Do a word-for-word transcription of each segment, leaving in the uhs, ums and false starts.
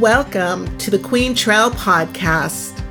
Welcome to the Quaintrelle Podcast.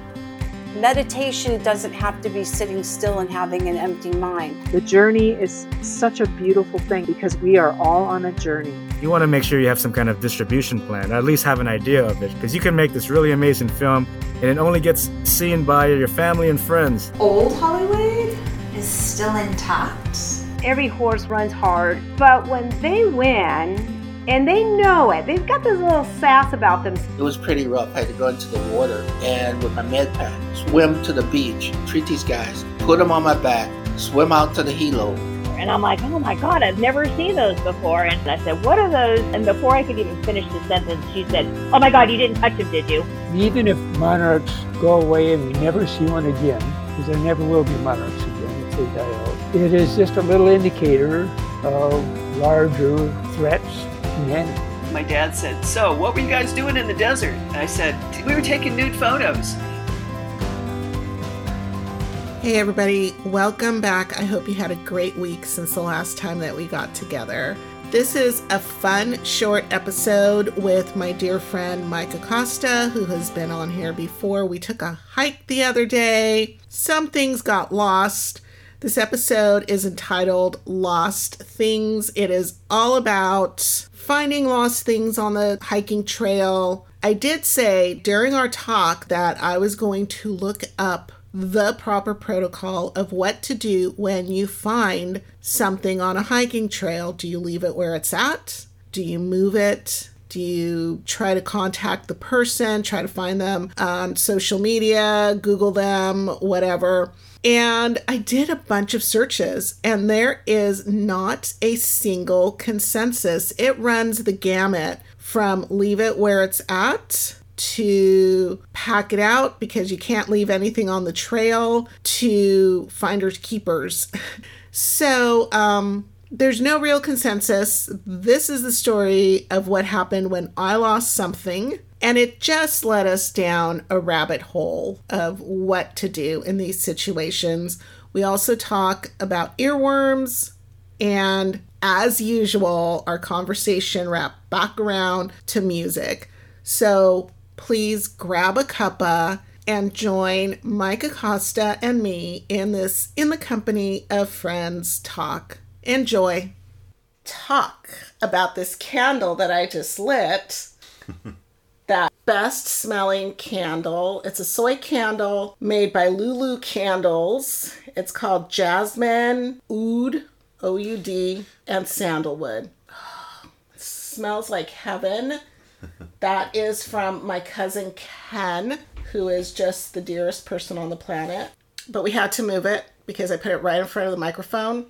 Meditation doesn't have to be sitting still and having an empty mind. The journey is such a beautiful thing because we are all on a journey. You want to make sure you have some kind of distribution plan, or at least have an idea of it, because you can make this really amazing film and it only gets seen by your family and friends. Old Hollywood is still intact. Every horse runs hard, but when they win, and they know it. They've got this little sass about them. It was pretty rough. I had to go into the water and with my med pack, swim to the beach, treat these guys, put them on my back, swim out to the helo. And I'm like, oh my God, I've never seen those before. And I said, what are those? And before I could even finish the sentence, she said, oh my God, you didn't touch them, did you? Even if monarchs go away and we never see one again, because there never will be monarchs again if they die out, it is just a little indicator of larger threats. Yeah. My dad said, so what were you guys doing in the desert? And I said, we were taking nude photos. Hey everybody, welcome back. I hope you had a great week since the last time that we got together. This is a fun short episode with my dear friend Mike Acosta, who has been on here before. We took a hike the other day. Some things got lost. This episode is entitled Lost Things. It is all about finding lost things on the hiking trail. I did say during our talk that I was going to look up the proper protocol of what to do when you find something on a hiking trail. Do you leave it where it's at? Do you move it? Do you try to contact the person, try to find them on social media, Google them, whatever? And I did a bunch of searches, and there is not a single consensus. It runs the gamut from leave it where it's at, to pack it out because you can't leave anything on the trail, to finders keepers. So um, there's no real consensus. This is the story of what happened when I lost something. And it just led us down a rabbit hole of what to do in these situations. We also talk about earworms. And as usual, our conversation wrapped back around to music. So please grab a cuppa and join Mike Acosta and me in this In the Company of Friends talk. Enjoy. Talk about this candle that I just lit. That best smelling candle. It's a soy candle made by Lulu Candles. It's called Jasmine Oud, O U D, and Sandalwood. Oh, it smells like heaven. That is from my cousin Ken, who is just the dearest person on the planet. But we had to move it because I put it right in front of the microphone.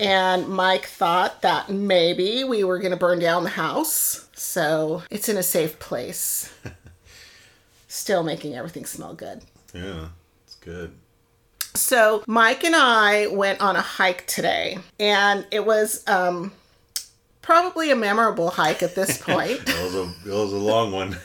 And Mike thought that maybe we were going to burn down the house. So it's in a safe place. Still making everything smell good. Yeah, it's good. So Mike and I went on a hike today. And it was um, probably a memorable hike at this point. it, was a, it was a long one.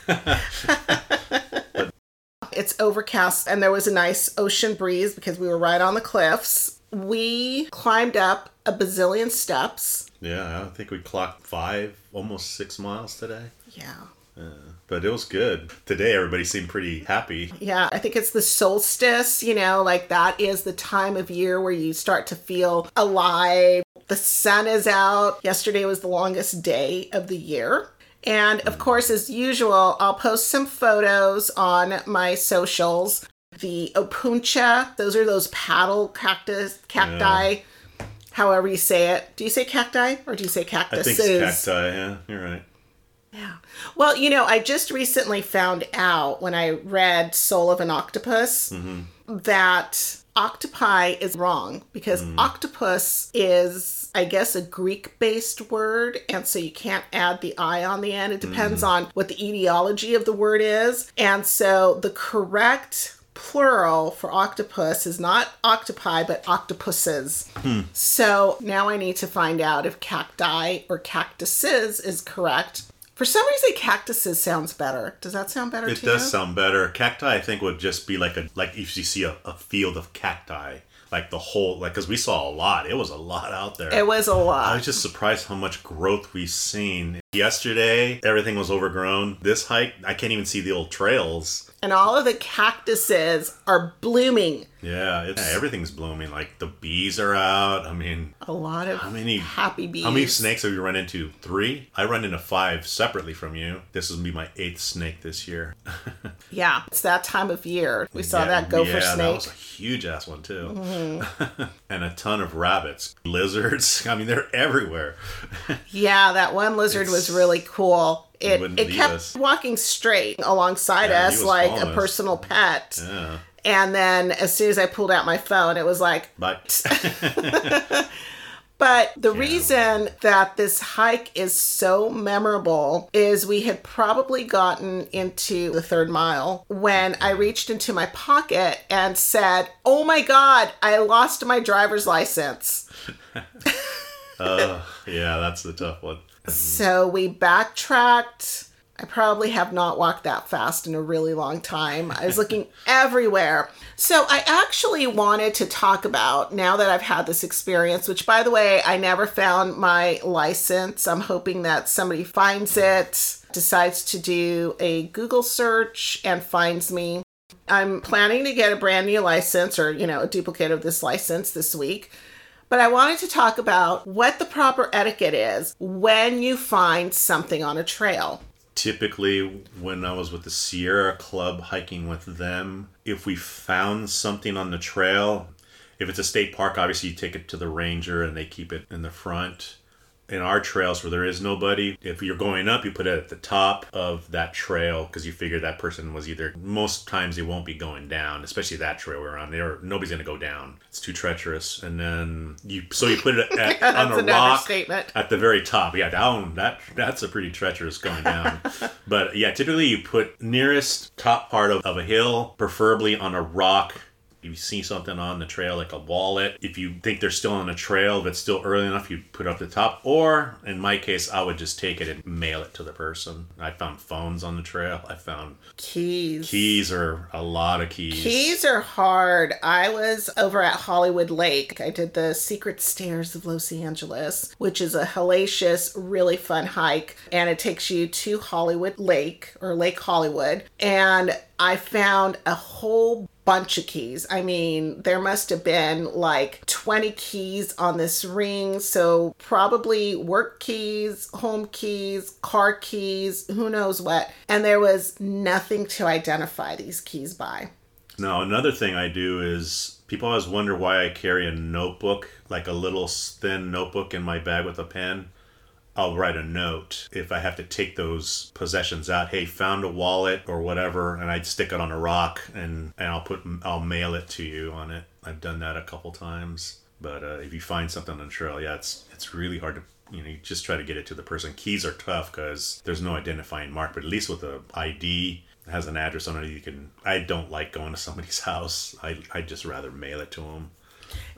It's overcast and there was a nice ocean breeze because we were right on the cliffs. We climbed up a bazillion steps. Yeah, I think we clocked five, almost six miles today. Yeah. Yeah. But it was good. Today, everybody seemed pretty happy. Yeah, I think it's the solstice, you know, like that is the time of year where you start to feel alive. The sun is out. Yesterday was the longest day of the year. And of course, as usual, I'll post some photos on my socials. The opuntia, those are those paddle cactus, cacti, yeah. However you say it. Do you say cacti or do you say cactuses? I think it's cacti, yeah, you're right. Yeah. Well, you know, I just recently found out when I read Soul of an Octopus mm-hmm. that octopi is wrong because mm. octopus is, I guess, a Greek-based word, and so you can't add the I on the end. It depends mm. on what the etiology of the word is. And so the correct plural for octopus is not octopi, but octopuses. Hmm. So now I need to find out if cacti or cactuses is correct. For some reason, cactuses sounds better. Does that sound better to you? It does sound better. Cacti, I think, would just be like a like if you see a, a field of cacti, like the whole, like because we saw a lot. It was a lot out there. It was a lot. I was just surprised how much growth we've seen. Yesterday, everything was overgrown. This hike, I can't even see the old trails. And all of the cactuses are blooming. Yeah, it's, yeah, everything's blooming. Like, the bees are out. I mean... A lot of how many, happy bees. How many snakes have you run into? Three? I run into five separately from you. This will be my eighth snake this year. Yeah, it's that time of year. We saw yeah, that gopher yeah, snake. Yeah, that was a huge-ass one, too. Mm-hmm. And a ton of rabbits. Lizards. I mean, they're everywhere. Yeah, that one lizard it's... was really cool. It, it kept us. walking straight alongside yeah, us like honest. a personal pet. Yeah. And then as soon as I pulled out my phone, it was like... But, but the yeah. reason that this hike is so memorable is we had probably gotten into the third mile when I reached into my pocket and said, "Oh my God, I lost my driver's license." uh, yeah, that's the tough one. So we backtracked. I probably have not walked that fast in a really long time. I was looking everywhere. So I actually wanted to talk about, now that I've had this experience, which, by the way, I never found my license. I'm hoping that somebody finds it, decides to do a Google search, and finds me. I'm planning to get a brand new license, or, you know, a duplicate of this license this week. But I wanted to talk about what the proper etiquette is when you find something on a trail. Typically, when I was with the Sierra Club hiking with them, if we found something on the trail, if it's a state park, obviously you take it to the ranger and they keep it in the front. In our trails where there is nobody, if you're going up, you put it at the top of that trail because you figure that person was either, most times they won't be going down, especially that trail we're on. There, nobody's going to go down. It's too treacherous. And then you, so you put it at, yeah, on a rock statement. At the very top. Yeah, down. That that's a pretty treacherous going down. But yeah, typically you put nearest top part of, of a hill, preferably on a rock. If you see something on the trail, like a wallet, if you think they're still on the trail, if it's still early enough, you put it up the top. Or, in my case, I would just take it and mail it to the person. I found phones on the trail. I found... Keys. Keys are a lot of keys. Keys are hard. I was over at Hollywood Lake. I did the Secret Stairs of Los Angeles, which is a hellacious, really fun hike. And it takes you to Hollywood Lake, or Lake Hollywood. And I found a whole bunch of keys. I mean, there must have been like twenty keys on this ring. So probably work keys, home keys, car keys, who knows what. And there was nothing to identify these keys by. Now, another thing I do is people always wonder why I carry a notebook, like a little thin notebook in my bag with a pen. I'll write a note if I have to take those possessions out. Hey, found a wallet or whatever, and I'd stick it on a rock, and, and I'll put I'll mail it to you on it. I've done that a couple times. But uh, if you find something on the trail, yeah, it's it's really hard to, you know, you just try to get it to the person. Keys are tough because there's no identifying mark, but at least with an I D that has an address on it, you can. I don't like going to somebody's house. I I'd just rather mail it to them.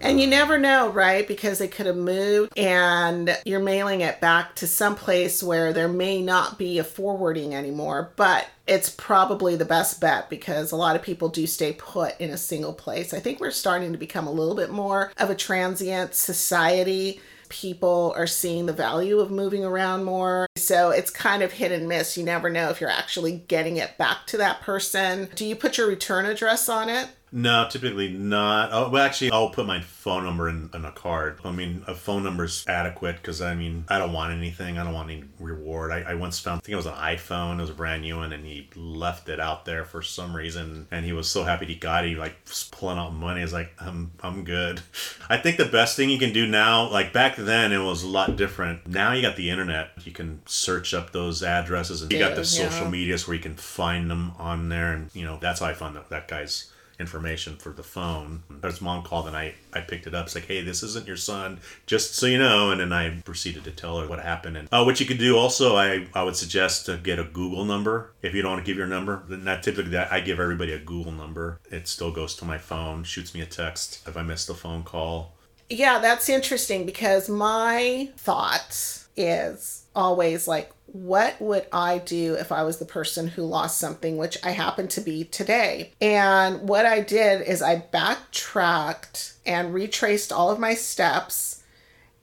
And you never know, right? Because they could have moved and you're mailing it back to some place where there may not be a forwarding anymore, but it's probably the best bet because a lot of people do stay put in a single place. I think we're starting to become a little bit more of a transient society. People are seeing the value of moving around more. So it's kind of hit and miss. You never know if you're actually getting it back to that person. Do you put your return address on it? No, typically not. Oh, well, actually, I'll put my phone number in, in a card. I mean, a phone number's adequate because, I mean, I don't want anything. I don't want any reward. I, I once found, I think it was an iPhone. It was a brand new one, and he left it out there for some reason. And he was so happy he got it. He, like, was pulling out money. He's like, I'm, I'm good. I think the best thing you can do now, like, back then, it was a lot different. Now you got the internet. You can search up those addresses, and you got the yeah. social medias where you can find them on there. And, you know, that's how I found that, that guy's information for the phone. But his mom called and I, I picked it up. It's like, hey, this isn't your son, just so you know. And then I proceeded to tell her what happened. And uh, what you could do also, I, I would suggest to get a Google number. If you don't want to give your number, then that typically that I give everybody a Google number. It still goes to my phone, shoots me a text if I miss the phone call. Yeah, that's interesting because my thought is always like, what would I do if I was the person who lost something, which I happen to be today? And what I did is I backtracked and retraced all of my steps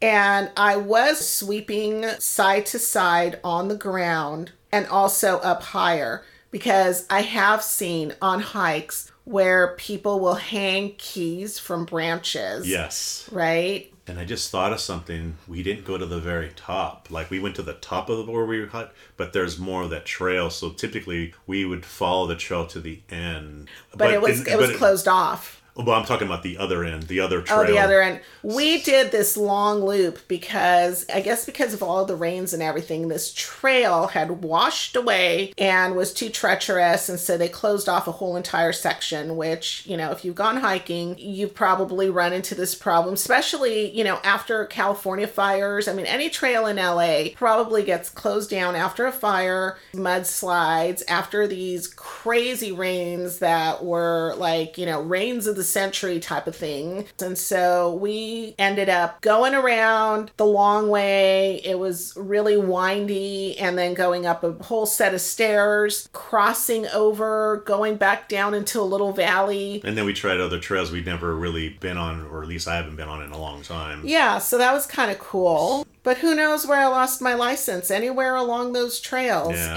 And I was sweeping side to side on the ground and also up higher, because I have seen on hikes where people will hang keys from branches. Yes. Right? And I just thought of something. We didn't go to the very top. Like, we went to the top of where we hiked, but there's more of that trail. So typically we would follow the trail to the end. But, but it was it, it was closed it, off. Well, I'm talking about the other end, the other trail. Oh, the other end. We did this long loop because, I guess because of all the rains and everything, this trail had washed away and was too treacherous. And so they closed off a whole entire section, which, you know, if you've gone hiking, you've probably run into this problem, especially, you know, after California fires. I mean, any trail in L A probably gets closed down after a fire, mudslides, after these crazy rains that were like, you know, rains of the century type of thing. And so we ended up going around the long way. It was really windy, and then going up a whole set of stairs, crossing over, going back down into a little valley. And then we tried other trails we'd never really been on, or at least I haven't been on in a long time. Yeah, so that was kind of cool. But who knows where I lost my license, anywhere along those trails. Yeah, that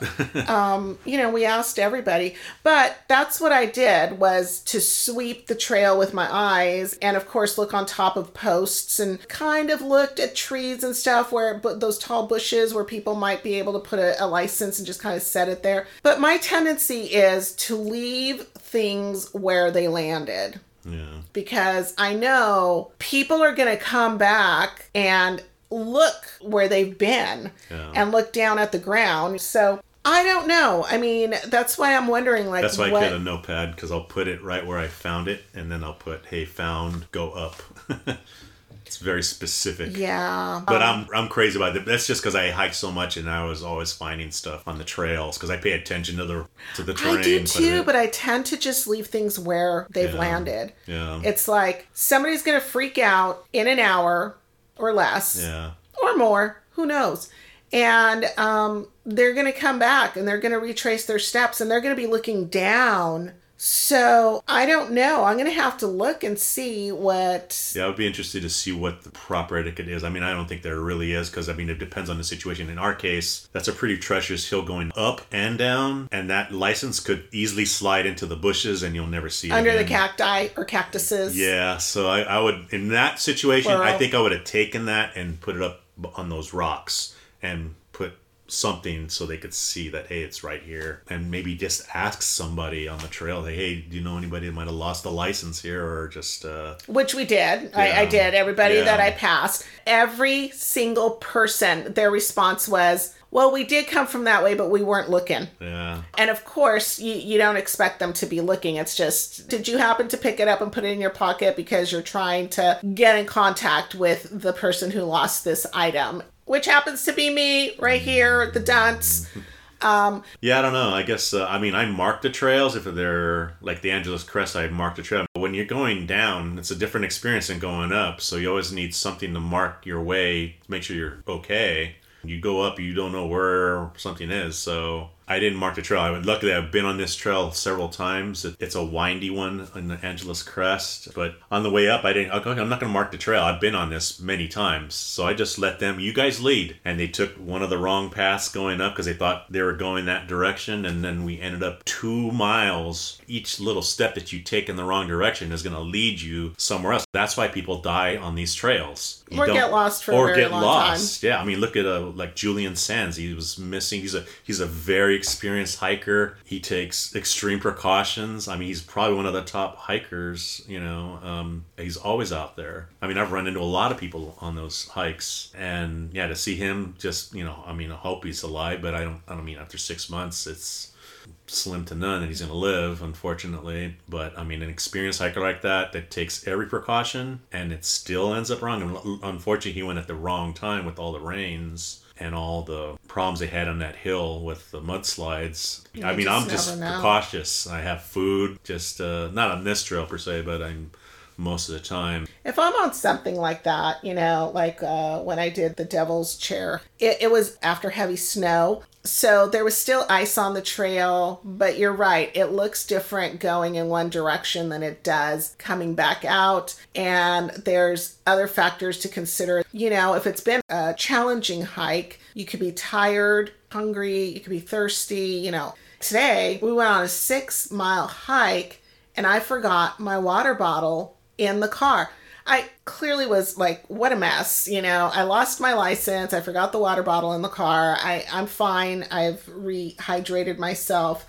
was and, a lot. um, you know, we asked everybody. But that's what I did, was to sweep the trail with my eyes and, of course, look on top of posts, and kind of looked at trees and stuff, where but those tall bushes where people might be able to put a, a license and just kind of set it there. But my tendency is to leave things where they landed. Yeah. Because I know people are going to come back and look where they've been yeah. and look down at the ground. So I don't know. I mean, that's why I'm wondering, like, that's why what... I get a notepad, because I'll put it right where I found it, and then I'll put, hey, found, go up. It's very specific. Yeah. But um, I'm I'm crazy about it. That's just because I hike so much, and I was always finding stuff on the trails because I pay attention to the to the terrain. I do too, but I tend to just leave things where they've yeah. landed. Yeah. It's like somebody's going to freak out in an hour or less. Yeah. Or more. Who knows? And um, they're going to come back, and they're going to retrace their steps, and they're going to be looking down. So, I don't know. I'm going to have to look and see what... Yeah, I would be interested to see what the proper etiquette is. I mean, I don't think there really is, because, I mean, it depends on the situation. In our case, that's a pretty treacherous hill going up and down, and that license could easily slide into the bushes, and you'll never see it Under again. the cacti or cactuses. Yeah, so I, I would... In that situation, Plural. I think I would have taken that and put it up on those rocks and put... something so they could see that, hey, it's right here, and maybe just ask somebody on the trail, like, hey, do you know anybody that might have lost a license here? Or just uh which we did. Yeah. I, I did. Everybody yeah. that I passed, every single person, their response was, well, we did come from that way, but we weren't looking. Yeah. And of course, you, you don't expect them to be looking. It's just, did you happen to pick it up and put it in your pocket because you're trying to get in contact with the person who lost this item? Which happens to be me right here at the dunce. Um, yeah, I don't know. I guess, uh, I mean, I mark the trails. If they're like the Angeles Crest, I mark the trail. But when you're going down, it's a different experience than going up. So you always need something to mark your way to make sure you're okay. You go up, you don't know where something is. So I didn't mark the trail. I would, luckily, I've been on this trail several times. It, it's a windy one in the Angeles Crest. But on the way up, I didn't, okay, I'm not going to mark the trail. I've been on this many times. So I just let them, you guys lead. And they took one of the wrong paths going up because they thought they were going that direction. And then we ended up two miles. Each little step that you take in the wrong direction is going to lead you somewhere else. That's why people die on these trails. You or get lost for or a very get long lost. Time. Yeah, I mean, look at a like Julian Sands. He was missing. He's a he's a very experienced hiker. He takes extreme precautions. I mean, he's probably one of the top hikers. You know, um, he's always out there. I mean, I've run into a lot of people on those hikes, and yeah, to see him just, you know, I mean, I hope he's alive, but I don't. I don't mean after six months, it's slim to none that he's going to live, unfortunately. But I mean, an experienced hiker like that that takes every precaution, and it still ends up wrong. And unfortunately, he went at the wrong time with all the rains and all the problems they had on that hill with the mudslides. You I mean, just I'm just know. cautious. I have food, just uh, not on this trail per se, but I'm most of the time. If I'm on something like that, you know, like uh, when I did the Devil's Chair, it, it was after heavy snow. So there was still ice on the trail, but you're right. It looks different going in one direction than it does coming back out. And there's other factors to consider. You know, if it's been a challenging hike, you could be tired, hungry, you could be thirsty, you know. Today, we went on a six mile hike and I forgot my water bottle in the car. I clearly was like, what a mess. You know, I lost my license. I forgot the water bottle in the car. I, I'm fine. I've rehydrated myself.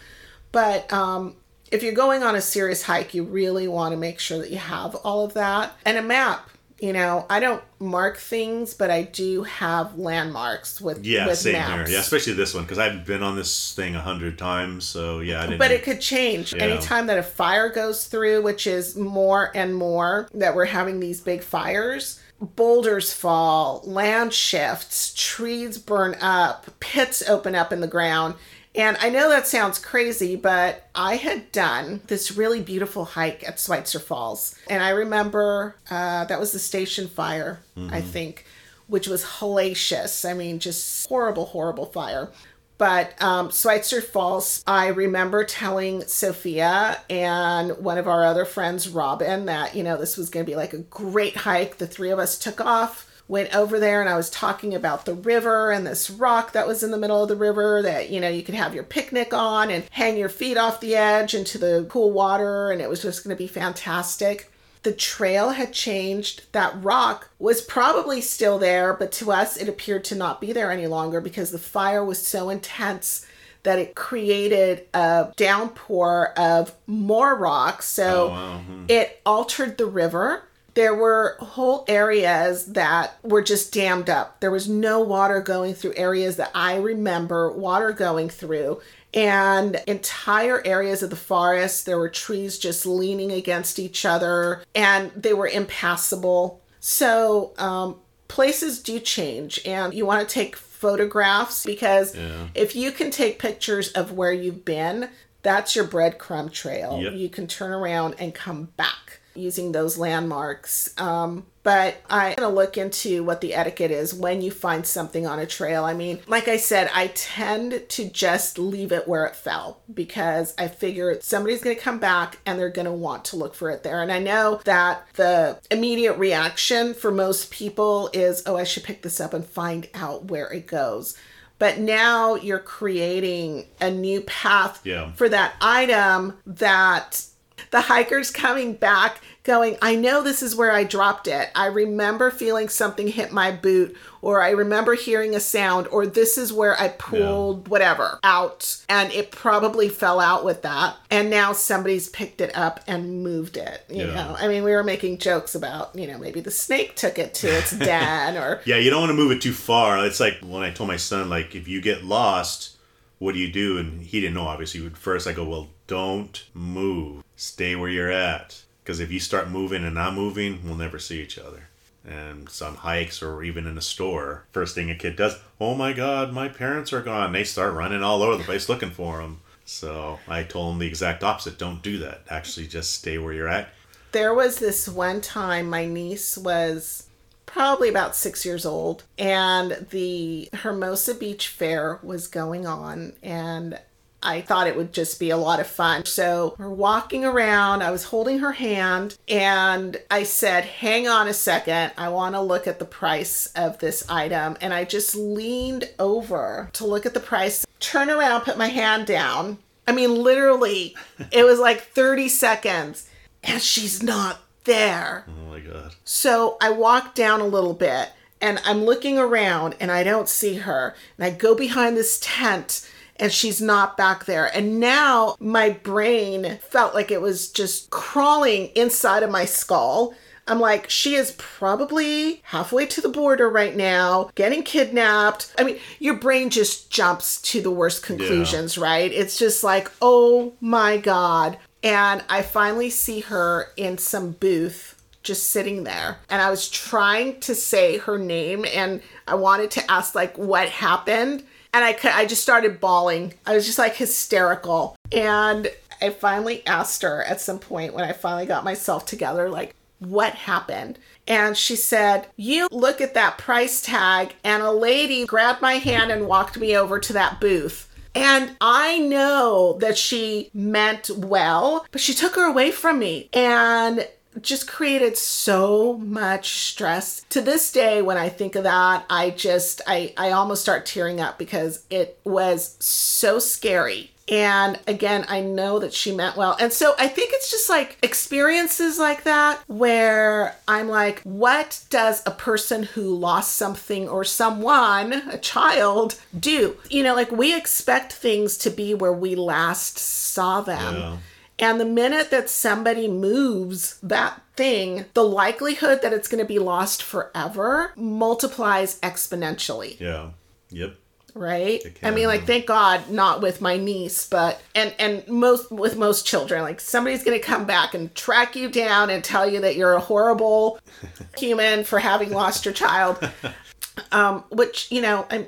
But um, if you're going on a serious hike, you really want to make sure that you have all of that. And a map. You know, I don't mark things, but I do have landmarks with, yeah, with same maps. Here. Yeah, especially this one, because I've been on this thing a hundred times, so yeah. I didn't, but it could change. Yeah. Anytime that a fire goes through, which is more and more that we're having these big fires, boulders fall, land shifts, trees burn up, pits open up in the ground. And I know that sounds crazy, but I had done this really beautiful hike at Switzer Falls. And I remember uh, that was the Station Fire, mm-hmm. I think, which was hellacious. I mean, just horrible, horrible fire. But um, Switzer Falls, I remember telling Sophia and one of our other friends, Robin, that, you know, this was going to be like a great hike. The three of us took off. Went over there and I was talking about the river and this rock that was in the middle of the river that, you know, you could have your picnic on and hang your feet off the edge into the cool water. And it was just going to be fantastic. The trail had changed. That rock was probably still there, but to us, it appeared to not be there any longer because the fire was so intense that it created a downpour of more rocks. So oh, wow. hmm. It altered the river. There were whole areas that were just dammed up. There was no water going through areas that I remember water going through. And entire areas of the forest, there were trees just leaning against each other and they were impassable. So um, places do change and you want to take photographs because yeah. if you can take pictures of where you've been, that's your breadcrumb trail. Yep. You can turn around and come back using those landmarks. Um, but I'm going to look into what the etiquette is when you find something on a trail. I mean, like I said, I tend to just leave it where it fell because I figure somebody's going to come back and they're going to want to look for it there. And I know that the immediate reaction for most people is, oh, I should pick this up and find out where it goes. But now you're creating a new path yeah. for that item that... The hiker's coming back going, I know this is where I dropped it. I remember feeling something hit my boot, or I remember hearing a sound, or this is where I pulled yeah. whatever out. And it probably fell out with that. And now somebody's picked it up and moved it. You yeah. know, I mean, we were making jokes about, you know, maybe the snake took it to its den or. Yeah, you don't want to move it too far. It's like when I told my son, like, if you get lost, what do you do? And he didn't know, obviously. At first, I go, well, don't move. Stay where you're at. Because if you start moving and not moving, we'll never see each other. And some hikes or even in a store, first thing a kid does, oh my God, my parents are gone. They start running all over the place looking for them. So I told him the exact opposite. Don't do that. Actually, just stay where you're at. There was this one time my niece was... probably about six years old, and the Hermosa Beach Fair was going on, and I thought it would just be a lot of fun. So we're walking around, I was holding her hand, and I said, hang on a second, I want to look at the price of this item. And I just leaned over to look at the price, turn around, put my hand down. I mean, literally, it was like thirty seconds, and she's not there. Oh my God. So I walk down a little bit and I'm looking around and I don't see her. And I go behind this tent and she's not back there. And now my brain felt like it was just crawling inside of my skull. I'm like, she is probably halfway to the border right now, getting kidnapped. I mean, your brain just jumps to the worst conclusions, yeah. right? It's just like, oh my God. And I finally see her in some booth just sitting there. And I was trying to say her name and I wanted to ask like what happened. And I, could, I just started bawling. I was just like hysterical. And I finally asked her at some point when I finally got myself together, like, what happened? And she said, you look at that price tag, and a lady grabbed my hand and walked me over to that booth. And I know that she meant well, but she took her away from me and just created so much stress. To this day, when I think of that, I just, I, I almost start tearing up because it was so scary. And again, I know that she meant well. And so I think it's just like experiences like that where I'm like, what does a person who lost something or someone, a child, do? You know, like we expect things to be where we last saw them. Yeah. And the minute that somebody moves that thing, the likelihood that it's going to be lost forever multiplies exponentially. Yeah. Yep. Right? I mean, like, thank God, not with my niece, but, and, and most, with most children, like, somebody's going to come back and track you down and tell you that you're a horrible human for having lost your child. Um, which, you know, I'm,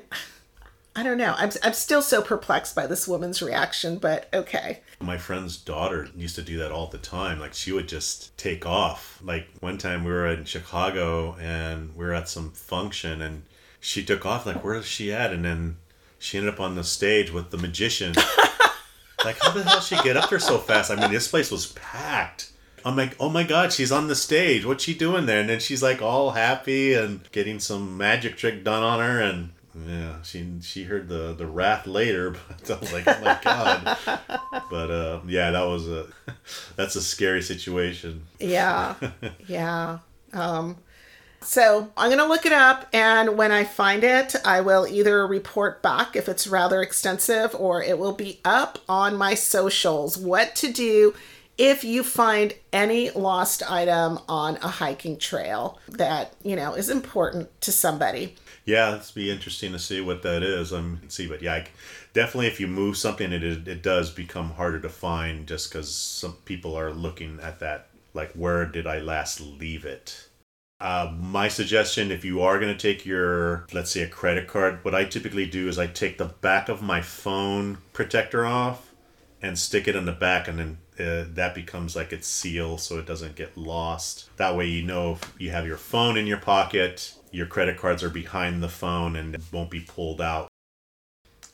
I don't know. I'm, I'm still so perplexed by this woman's reaction, but okay. My friend's daughter used to do that all the time. Like, she would just take off. Like, one time we were in Chicago and we were at some function and she took off, like, where is she at? And then she ended up on the stage with the magician. Like, how the hell did she get up there so fast? I mean, this place was packed. I'm like, oh my God, she's on the stage. What's she doing there? And then she's like all happy and getting some magic trick done on her. And yeah, she she heard the, the wrath later, but I was like, oh my God. But uh, yeah, that was a, that's a scary situation. Yeah, yeah. Um So I'm going to look it up, and when I find it, I will either report back if it's rather extensive, or it will be up on my socials. What to do if you find any lost item on a hiking trail that, you know, is important to somebody. Yeah, it's be interesting to see what that is. I'm see, but yeah, I, definitely if you move something, it it does become harder to find just because some people are looking at that, like, where did I last leave it? Uh, my suggestion, if you are going to take your, let's say, a credit card, what I typically do is I take the back of my phone protector off and stick it in the back, and then uh, that becomes like its seal so it doesn't get lost. That way, you know, if you have your phone in your pocket, your credit cards are behind the phone and it won't be pulled out.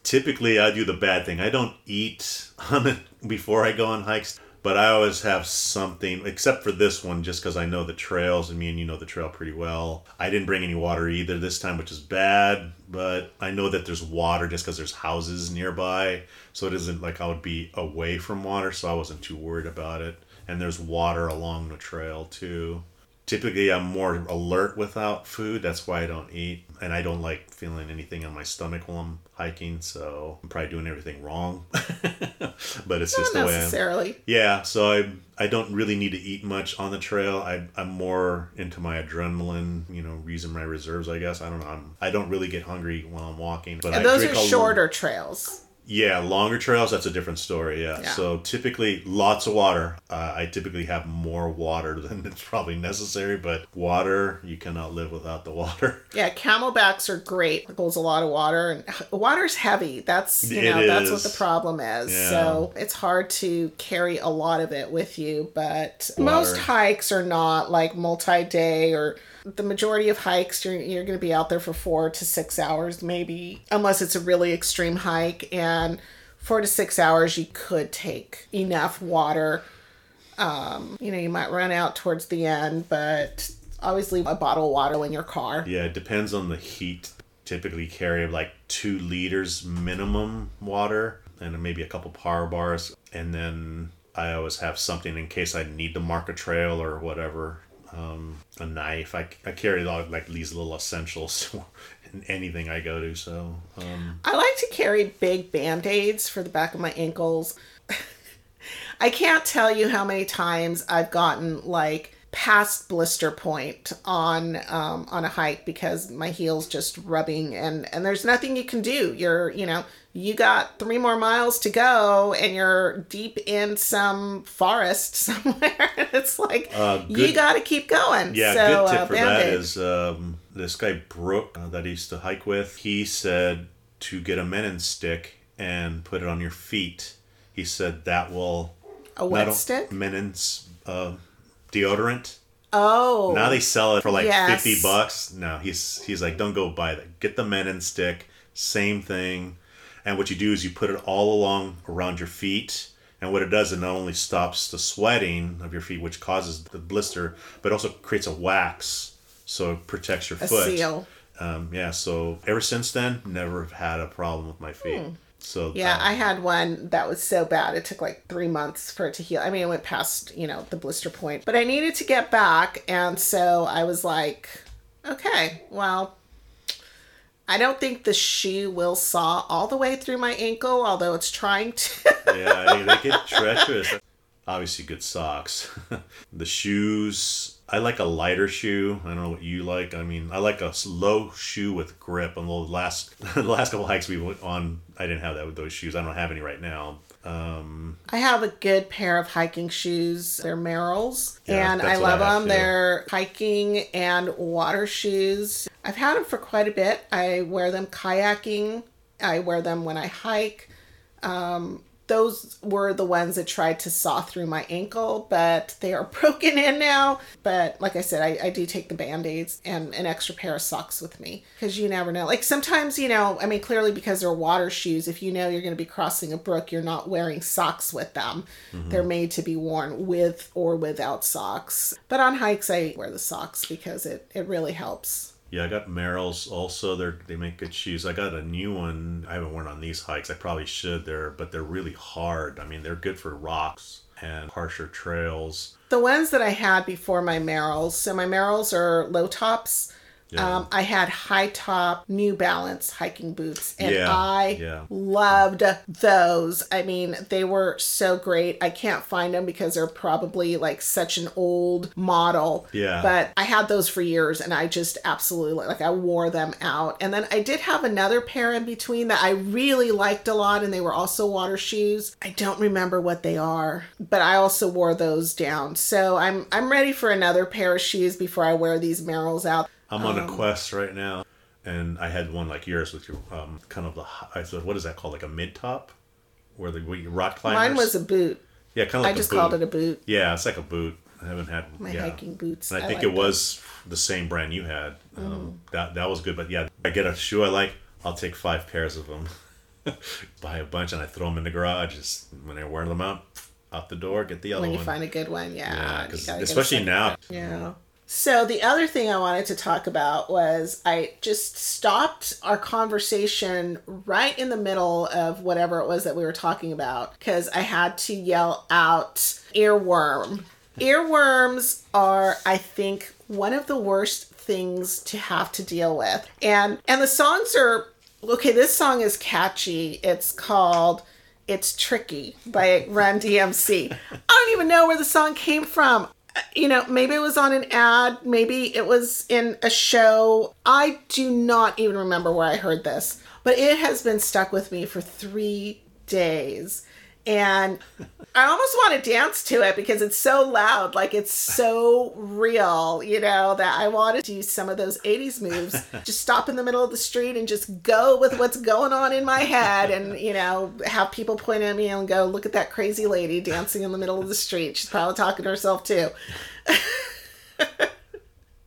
Typically, I do the bad thing. I don't eat on it before I go on hikes. But I always have something, except for this one, just because I know the trails. I mean, you know the trail pretty well. I didn't bring any water either this time, which is bad. But I know that there's water just because there's houses nearby. So it isn't like I would be away from water. So I wasn't too worried about it. And there's water along the trail, too. Typically, I'm more alert without food. That's why I don't eat. And I don't like feeling anything on my stomach while I'm hiking. So I'm probably doing everything wrong. But it's just the way I am. Not necessarily. Yeah. So I I don't really need to eat much on the trail. I, I'm more into my adrenaline, you know, using my reserves, I guess. I don't know. I'm, I don't really get hungry when I'm walking. But and I those are shorter long, trails. Yeah. Longer trails, that's a different story. Yeah. yeah. So typically lots of water. Uh, I typically have more water than it's probably necessary. But water, you cannot live without the water. Yeah. Camelbacks are great. It holds a lot of water. And water's heavy. That's, you know, that's what the problem is. Yeah. So it's hard to carry a lot of it with you. But water. Most hikes are not like multi-day or... The majority of hikes, you're, you're going to be out there for four to six hours, maybe, unless it's a really extreme hike. And four to six hours, you could take enough water. Um, you know, you might run out towards the end, but always leave a bottle of water in your car. Yeah, it depends on the heat. Typically carry like two liters minimum water and maybe a couple power bars. And then I always have something in case I need to mark a trail or whatever. Um, a knife. I, I carry a lot of, like, these little essentials in anything I go to. So um. I like to carry big Band-Aids for the back of my ankles. I can't tell you how many times I've gotten like past blister point on um, on a hike because my heel's just rubbing and, and there's nothing you can do. You're, you know, you got three more miles to go and you're deep in some forest somewhere. It's like, uh, good, you got to keep going. Yeah, so, good tip uh, for Band-Aid. That is um, this guy Brooke uh, that I used to hike with, he said to get a menin stick and put it on your feet. He said that will... A wet stick? Menins... Uh, deodorant Oh. Now they sell it for like yes. fifty bucks. No, he's he's like, don't go buy that. Get the men and stick. Same thing. And what you do is you put it all along around your feet. And what it does, it not only stops the sweating of your feet, which causes the blister, but also creates a wax. So it protects your a foot. A seal. Um, yeah. So ever since then, never have had a problem with my feet. Hmm. So yeah, um, I had one that was so bad. It took like three months for it to heal. I mean, it went past, you know, the blister point, but I needed to get back. And so I was like, okay, well, I don't think the shoe will saw all the way through my ankle, although it's trying to. Yeah, I mean, they get treacherous. Obviously good socks. The shoes, I like a lighter shoe. I don't know what you like. I mean, I like a low shoe with grip. And the last the last couple hikes we went on, I didn't have that with those shoes. I don't have any right now. Um, I have a good pair of hiking shoes. They're Merrell's, yeah, and I love I them. Too. They're hiking and water shoes. I've had them for quite a bit. I wear them kayaking. I wear them when I hike. Um, Those were the ones that tried to saw through my ankle, but they are broken in now. But like I said, I, I do take the Band-Aids and an extra pair of socks with me because you never know. Like sometimes, you know, I mean, clearly because they're water shoes, if you know you're going to be crossing a brook, you're not wearing socks with them. Mm-hmm. They're made to be worn with or without socks. But on hikes, I wear the socks because it, it really helps. Yeah, I got Merrell's also. They're, they make good shoes. I got a new one. I haven't worn on these hikes. I probably should. They're, but they're really hard. I mean, they're good for rocks and harsher trails. The ones that I had before my Merrell's, so my Merrell's are low tops. Yeah. Um, I had high top New Balance hiking boots, and yeah. I yeah. loved those. I mean, they were so great. I can't find them because they're probably like such an old model. Yeah. But I had those for years, and I just absolutely like I wore them out. And then I did have another pair in between that I really liked a lot, and they were also water shoes. I don't remember what they are, but I also wore those down. So I'm I'm ready for another pair of shoes before I wear these Merrell's out. I'm on a quest right now, and I had one like yours with your um, kind of the, I said, what is that called? Like a mid top? Where the where you rock climbers? Mine was a boot. Yeah, kind of like I just a boot. called it a boot. Yeah, it's like a boot. I haven't had my yeah. hiking boots. And I, I think it was them. the same brand you had. Mm. Um, that that was good, but yeah, I get a shoe I like, I'll take five pairs of them, buy a bunch, and I throw them in the garage. Just when I wear them out, out the door, get the other one. When you one. find a good one, yeah. yeah especially now. Yeah. So the other thing I wanted to talk about was I just stopped our conversation right in the middle of whatever it was that we were talking about because I had to yell out earworm. Earworms are, I think, one of the worst things to have to deal with. And and the songs are, okay, this song is catchy. It's called It's Tricky by Run D M C. I don't even know where the song came from. You know, maybe it was on an ad, maybe it was in a show. I do not even remember where I heard this, but it has been stuck with me for three days. And I almost want to dance to it because it's so loud, like it's so real, you know, that I want to do some of those eighties moves, just stop in the middle of the street and just go with what's going on in my head and, you know, have people point at me and go, look at that crazy lady dancing in the middle of the street. She's probably talking to herself too.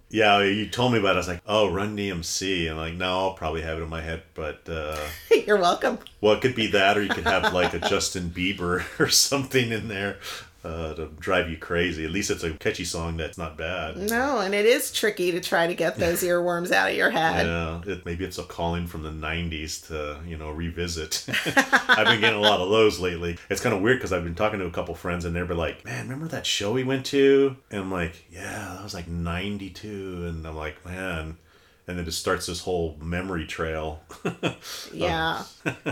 Yeah, you told me about it. I was like, oh, Run D M C. I'm like, no, I'll probably have it in my head, but... Uh, You're welcome. Well, it could be that, or you could have like a Justin Bieber or something in there uh, to drive you crazy. At least it's a catchy song that's not bad. No, and it is tricky to try to get those earworms out of your head. Yeah, it, maybe it's a calling from the nineties to, you know, revisit. I've been getting a lot of those lately. It's kind of weird because I've been talking to a couple friends and they're like, man, remember that show we went to? And I'm like, yeah, that was like ninety-two. And I'm like, man... And then it starts this whole memory trail. Yeah.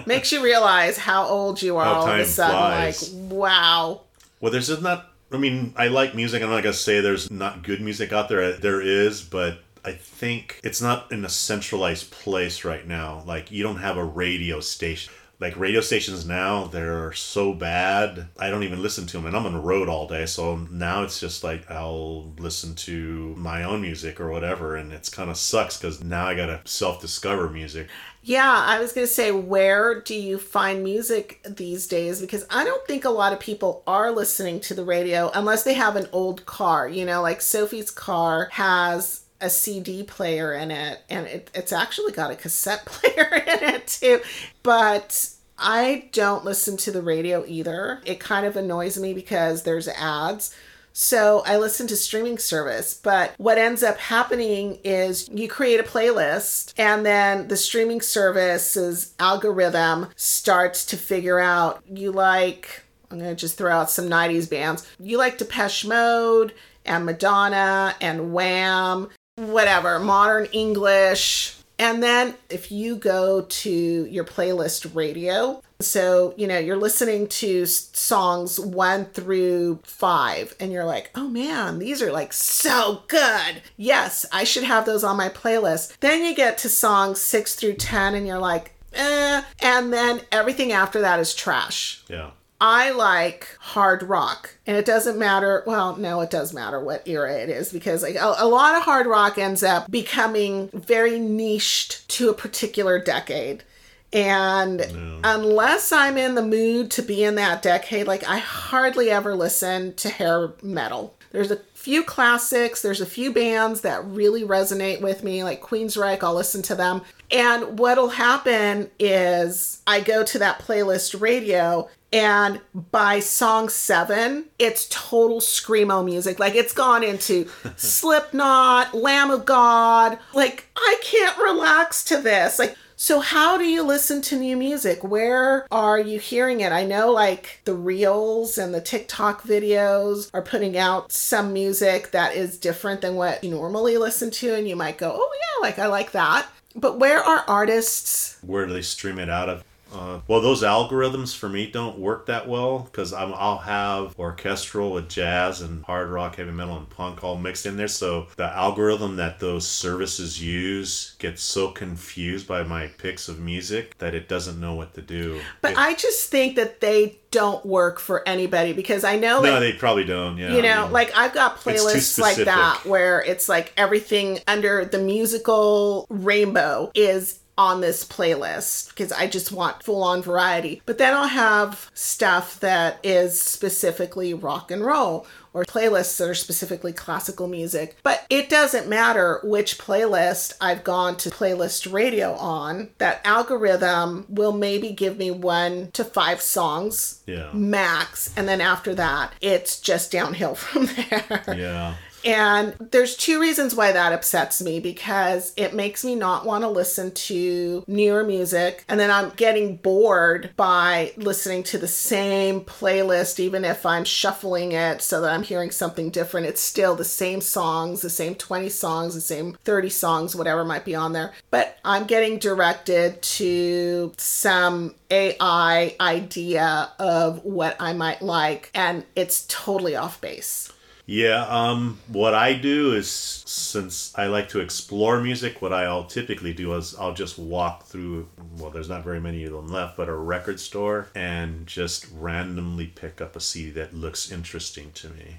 Makes you realize how old you are how all of a sudden. Flies. Like, wow. Well, there's just not... I mean, I like music. I'm not going to say there's not good music out there. There is, but I think it's not in a centralized place right now. Like, you don't have a radio station. Like, radio stations now, they're so bad, I don't even listen to them. And I'm on the road all day, so now it's just like, I'll listen to my own music or whatever. And it's kind of sucks, because now I got to self-discover music. Yeah, I was going to say, where do you find music these days? Because I don't think a lot of people are listening to the radio unless they have an old car. You know, like Sophie's car has a C D player in it, and it, it's actually got a cassette player in it too. But I don't listen to the radio either. It kind of annoys me because there's ads. So I listen to streaming service, but what ends up happening is you create a playlist, and then the streaming service's algorithm starts to figure out, you like, I'm going to just throw out some nineties bands. You like Depeche Mode and Madonna and Wham, whatever, Modern English. And then if you go to your playlist radio, so, you know, you're listening to songs one through five and you're like, oh man, these are like so good. Yes, I should have those on my playlist. Then you get to songs six through ten and you're like, eh. And then everything after that is trash. Yeah. I like hard rock, and it doesn't matter. Well, no, it does matter what era it is, because like a, a lot of hard rock ends up becoming very niched to a particular decade. And no. Unless I'm in the mood to be in that decade, like I hardly ever listen to hair metal. There's a few classics. There's a few bands that really resonate with me, like Queensrÿche. I'll listen to them. And what'll happen is I go to that playlist radio, and by song seven, it's total screamo music. Like, it's gone into Slipknot, Lamb of God. Like, I can't relax to this. Like, so how do you listen to new music? Where are you hearing it? I know, like, the reels and the TikTok videos are putting out some music that is different than what you normally listen to. And you might go, oh, yeah, like, I like that. But where are artists? Where do they stream it out of? Uh, well, those algorithms for me don't work that well, because I'll have orchestral with jazz and hard rock, heavy metal, and punk all mixed in there. So the algorithm that those services use gets so confused by my picks of music that it doesn't know what to do. But it, I just think that they don't work for anybody, because I know... No, like, they probably don't, yeah. You know, I mean, like I've got playlists like that where it's like everything under the musical rainbow is on this playlist, because I just want full-on variety. But then I'll have stuff that is specifically rock and roll, or playlists that are specifically classical music. But it doesn't matter which playlist I've gone to playlist radio on, that algorithm will maybe give me one to five songs, yeah, max. And then after that, it's just downhill from there. Yeah. And there's two reasons why that upsets me, because it makes me not want to listen to newer music. And then I'm getting bored by listening to the same playlist, even if I'm shuffling it so that I'm hearing something different. It's still the same songs, the same twenty songs, the same thirty songs, whatever might be on there. But I'm getting directed to some A I idea of what I might like, and it's totally off base. Yeah, um, what I do is, since I like to explore music, what I'll typically do is I'll just walk through, well, there's not very many of them left, but a record store, and just randomly pick up a C D that looks interesting to me.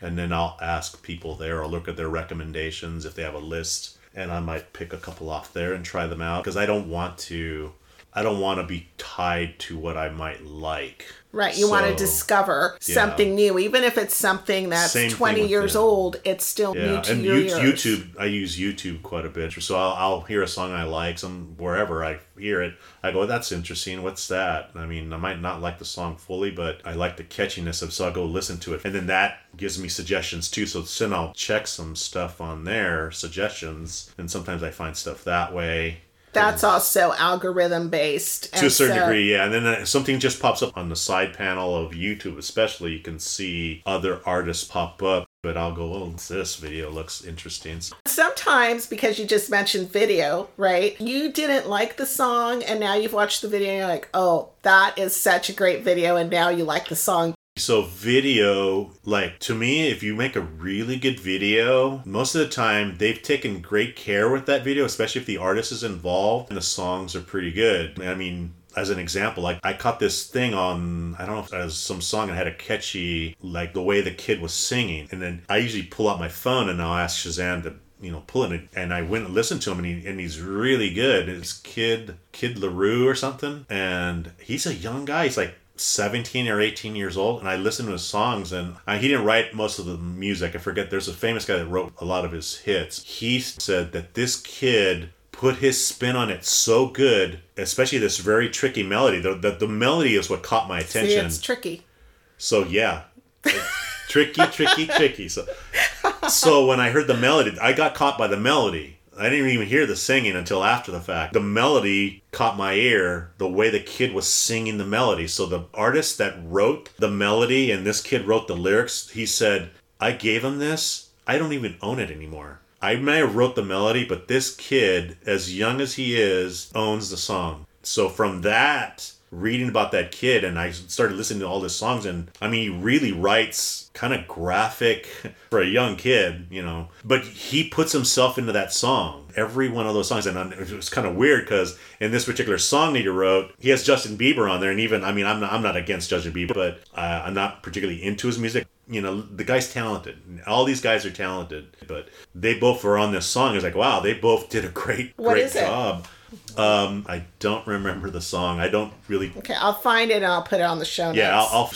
And then I'll ask people there, or look at their recommendations if they have a list, and I might pick a couple off there and try them out, because I don't want to... I don't want to be tied to what I might like. Right. You so, want to discover something, yeah, new. Even if it's something that's Same twenty years them. old, it's still, yeah, new to and your you, ears. YouTube, I use YouTube quite a bit. So I'll, I'll hear a song I like, some wherever I hear it, I go, that's interesting. What's that? I mean, I might not like the song fully, but I like the catchiness of it, so I'll go listen to it. And then that gives me suggestions too. So then I'll check some stuff on their suggestions. And sometimes I find stuff that way. That's also algorithm based. To a certain so, degree, yeah. And then something just pops up on the side panel of YouTube, especially. You can see other artists pop up, but I'll go, oh, this video looks interesting. Sometimes, because you just mentioned video, right? You didn't like the song, and now you've watched the video, and you're like, oh, that is such a great video, and now you like the song. So video, like, to me, if you make a really good video, most of the time they've taken great care with that video, especially if the artist is involved and the songs are pretty good. I mean, As an example, like I caught this thing on, I don't know if it was some song, and had a catchy, like the way the kid was singing. And then I usually pull out my phone and I'll ask Shazam to, you know, pull it. And I went and listened to him, and he, and he's really good. It's Kid, Kid LaRoi or something. And he's a young guy. He's like seventeen or eighteen years old, and I listened to his songs, and I, he didn't write most of the music. I forget, there's a famous guy that wrote a lot of his hits. He said that this kid put his spin on it so good, especially this very tricky melody. The, the, the melody is what caught my attention. See, it's tricky. So, yeah. tricky, tricky, tricky. So, so when I heard the melody, I got caught by the melody. I didn't even hear the singing until after the fact. The melody caught my ear, the way the kid was singing the melody. So the artist that wrote the melody, and this kid wrote the lyrics, he said, I gave him this. I don't even own it anymore. I may have wrote the melody, but this kid, as young as he is, owns the song. So from that, reading about that kid, and I started listening to all his songs, and I mean, he really writes kind of graphic for a young kid, you know, but he puts himself into that song, every one of those songs. And it was kind of weird because in this particular song that he wrote, he has Justin Bieber on there, and even, I mean, I'm not, I'm not against Justin Bieber, but uh, I'm not particularly into his music. You know, the guy's talented. All these guys are talented, but they both were on this song. It's like, wow, they both did a great, what great is job. It? Um, I don't remember the song. I don't really... Okay, I'll find it and I'll put it on the show notes. Yeah, I'll...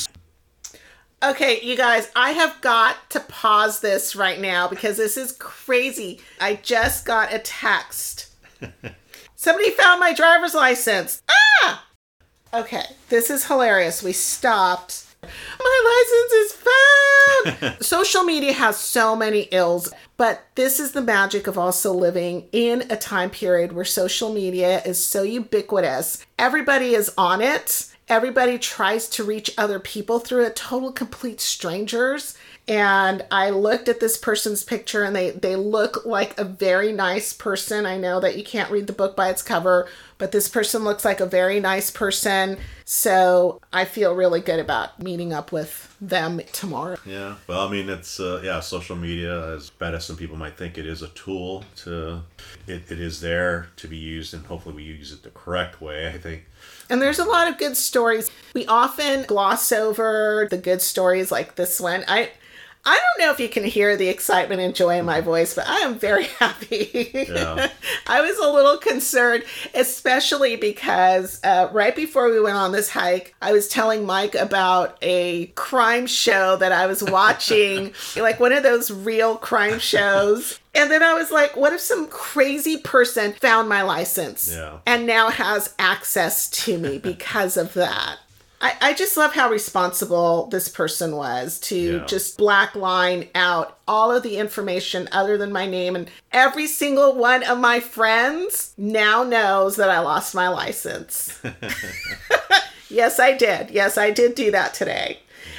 I'll... Okay, you guys, I have got to pause this right now because this is crazy. I just got a text. Somebody found my driver's license. Ah! Okay, this is hilarious. We stopped. My license is found! Social media has so many ills, but this is the magic of also living in a time period where social media is so ubiquitous. Everybody is on it. Everybody tries to reach other people through it, total complete strangers. And I looked at this person's picture, and they, they look like a very nice person. I know that you can't read the book by its cover, but this person looks like a very nice person. So I feel really good about meeting up with them tomorrow. Yeah. Well, I mean, it's, uh, yeah, social media, as bad as some people might think, it is a tool to, it, it is there to be used, and hopefully we use it the correct way, I think. And there's a lot of good stories. We often gloss over the good stories like this one. I I don't know if you can hear the excitement and joy in my voice, but I am very happy. Yeah. I was a little concerned, especially because uh, right before we went on this hike, I was telling Mike about a crime show that I was watching, like one of those real crime shows. And then I was like, what if some crazy person found my license yeah. and now has access to me because of that? I, I just love how responsible this person was to yeah. just black line out all of the information other than my name. And every single one of my friends now knows that I lost my license. Yes, I did. Yes, I did do that today.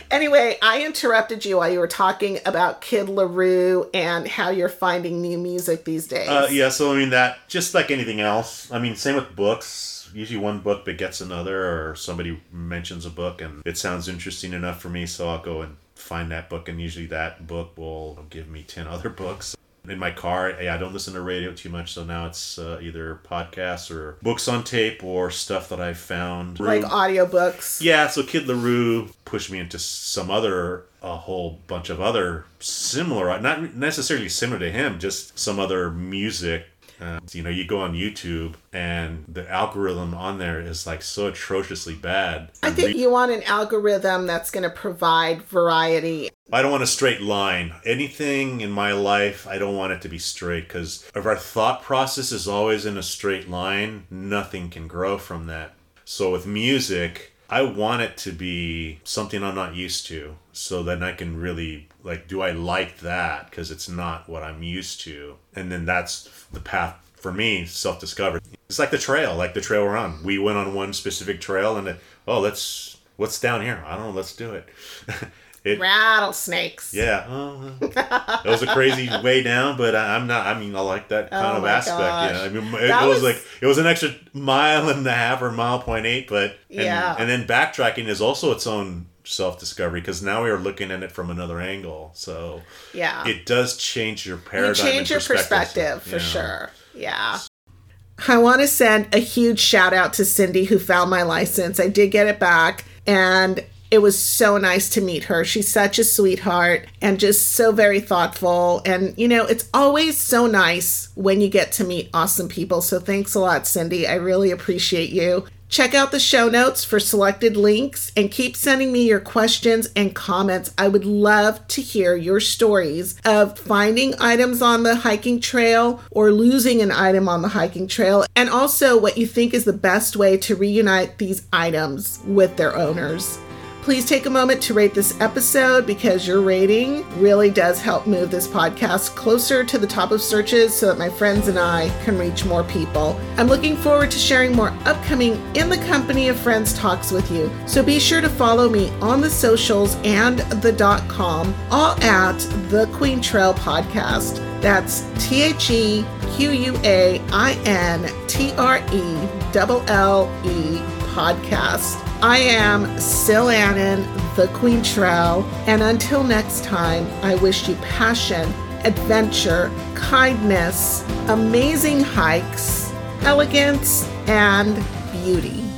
Anyway, I interrupted you while you were talking about Kid LaRoi and how you're finding new music these days. Uh, yeah, so I mean, that just like anything else. I mean, same with books. Usually one book begets another, or somebody mentions a book and it sounds interesting enough for me, so I'll go and find that book, and usually that book will give me ten other books. In my car, I don't listen to radio too much, so now it's uh, either podcasts or books on tape or stuff that I've found. Like audiobooks. Yeah, so Kid LaRoi pushed me into some other, a whole bunch of other similar, not necessarily similar to him, just some other music. Uh, you know, you go on YouTube and the algorithm on there is like so atrociously bad. I think you want an algorithm that's going to provide variety. I don't want a straight line. Anything in my life, I don't want it to be straight, because if our thought process is always in a straight line, nothing can grow from that. So with music, I want it to be something I'm not used to, so then I can really, like, do I like that? Because it's not what I'm used to. And then that's the path for me, self-discovery. It's like the trail, like the trail we're on. We went on one specific trail and, it, oh, let's, what's down here? I don't know, let's do it. It rattlesnakes. Yeah. Oh, that was a crazy way down, but I, I'm not, I mean, I like that kind oh of aspect. Yeah. I mean, it, it was, was like, it was an extra mile and a half or mile point eight, but, and, yeah. and then backtracking is also its own self-discovery, because now we are looking at it from another angle, so yeah, it does change your paradigm. You change your perspective, perspective for yeah. sure. Yeah. I want to send a huge shout out to Cindy, who found my license. I did get it back, and it was so nice to meet her. She's such a sweetheart and just so very thoughtful. And, you know, it's always so nice when you get to meet awesome people. So thanks a lot, Cindy. I really appreciate you. Check out the show notes for selected links and keep sending me your questions and comments. I would love to hear your stories of finding items on the hiking trail or losing an item on the hiking trail, and also what you think is the best way to reunite these items with their owners. Please take a moment to rate this episode, because your rating really does help move this podcast closer to the top of searches so that my friends and I can reach more people. I'm looking forward to sharing more upcoming In the Company of Friends talks with you. So be sure to follow me on the socials and the dot com, all at the Quaintrelle Podcast. That's T H E Q U A I N T R E L L E Podcast. I am Syl Annan, the Quaintrelle, and until next time, I wish you passion, adventure, kindness, amazing hikes, elegance, and beauty.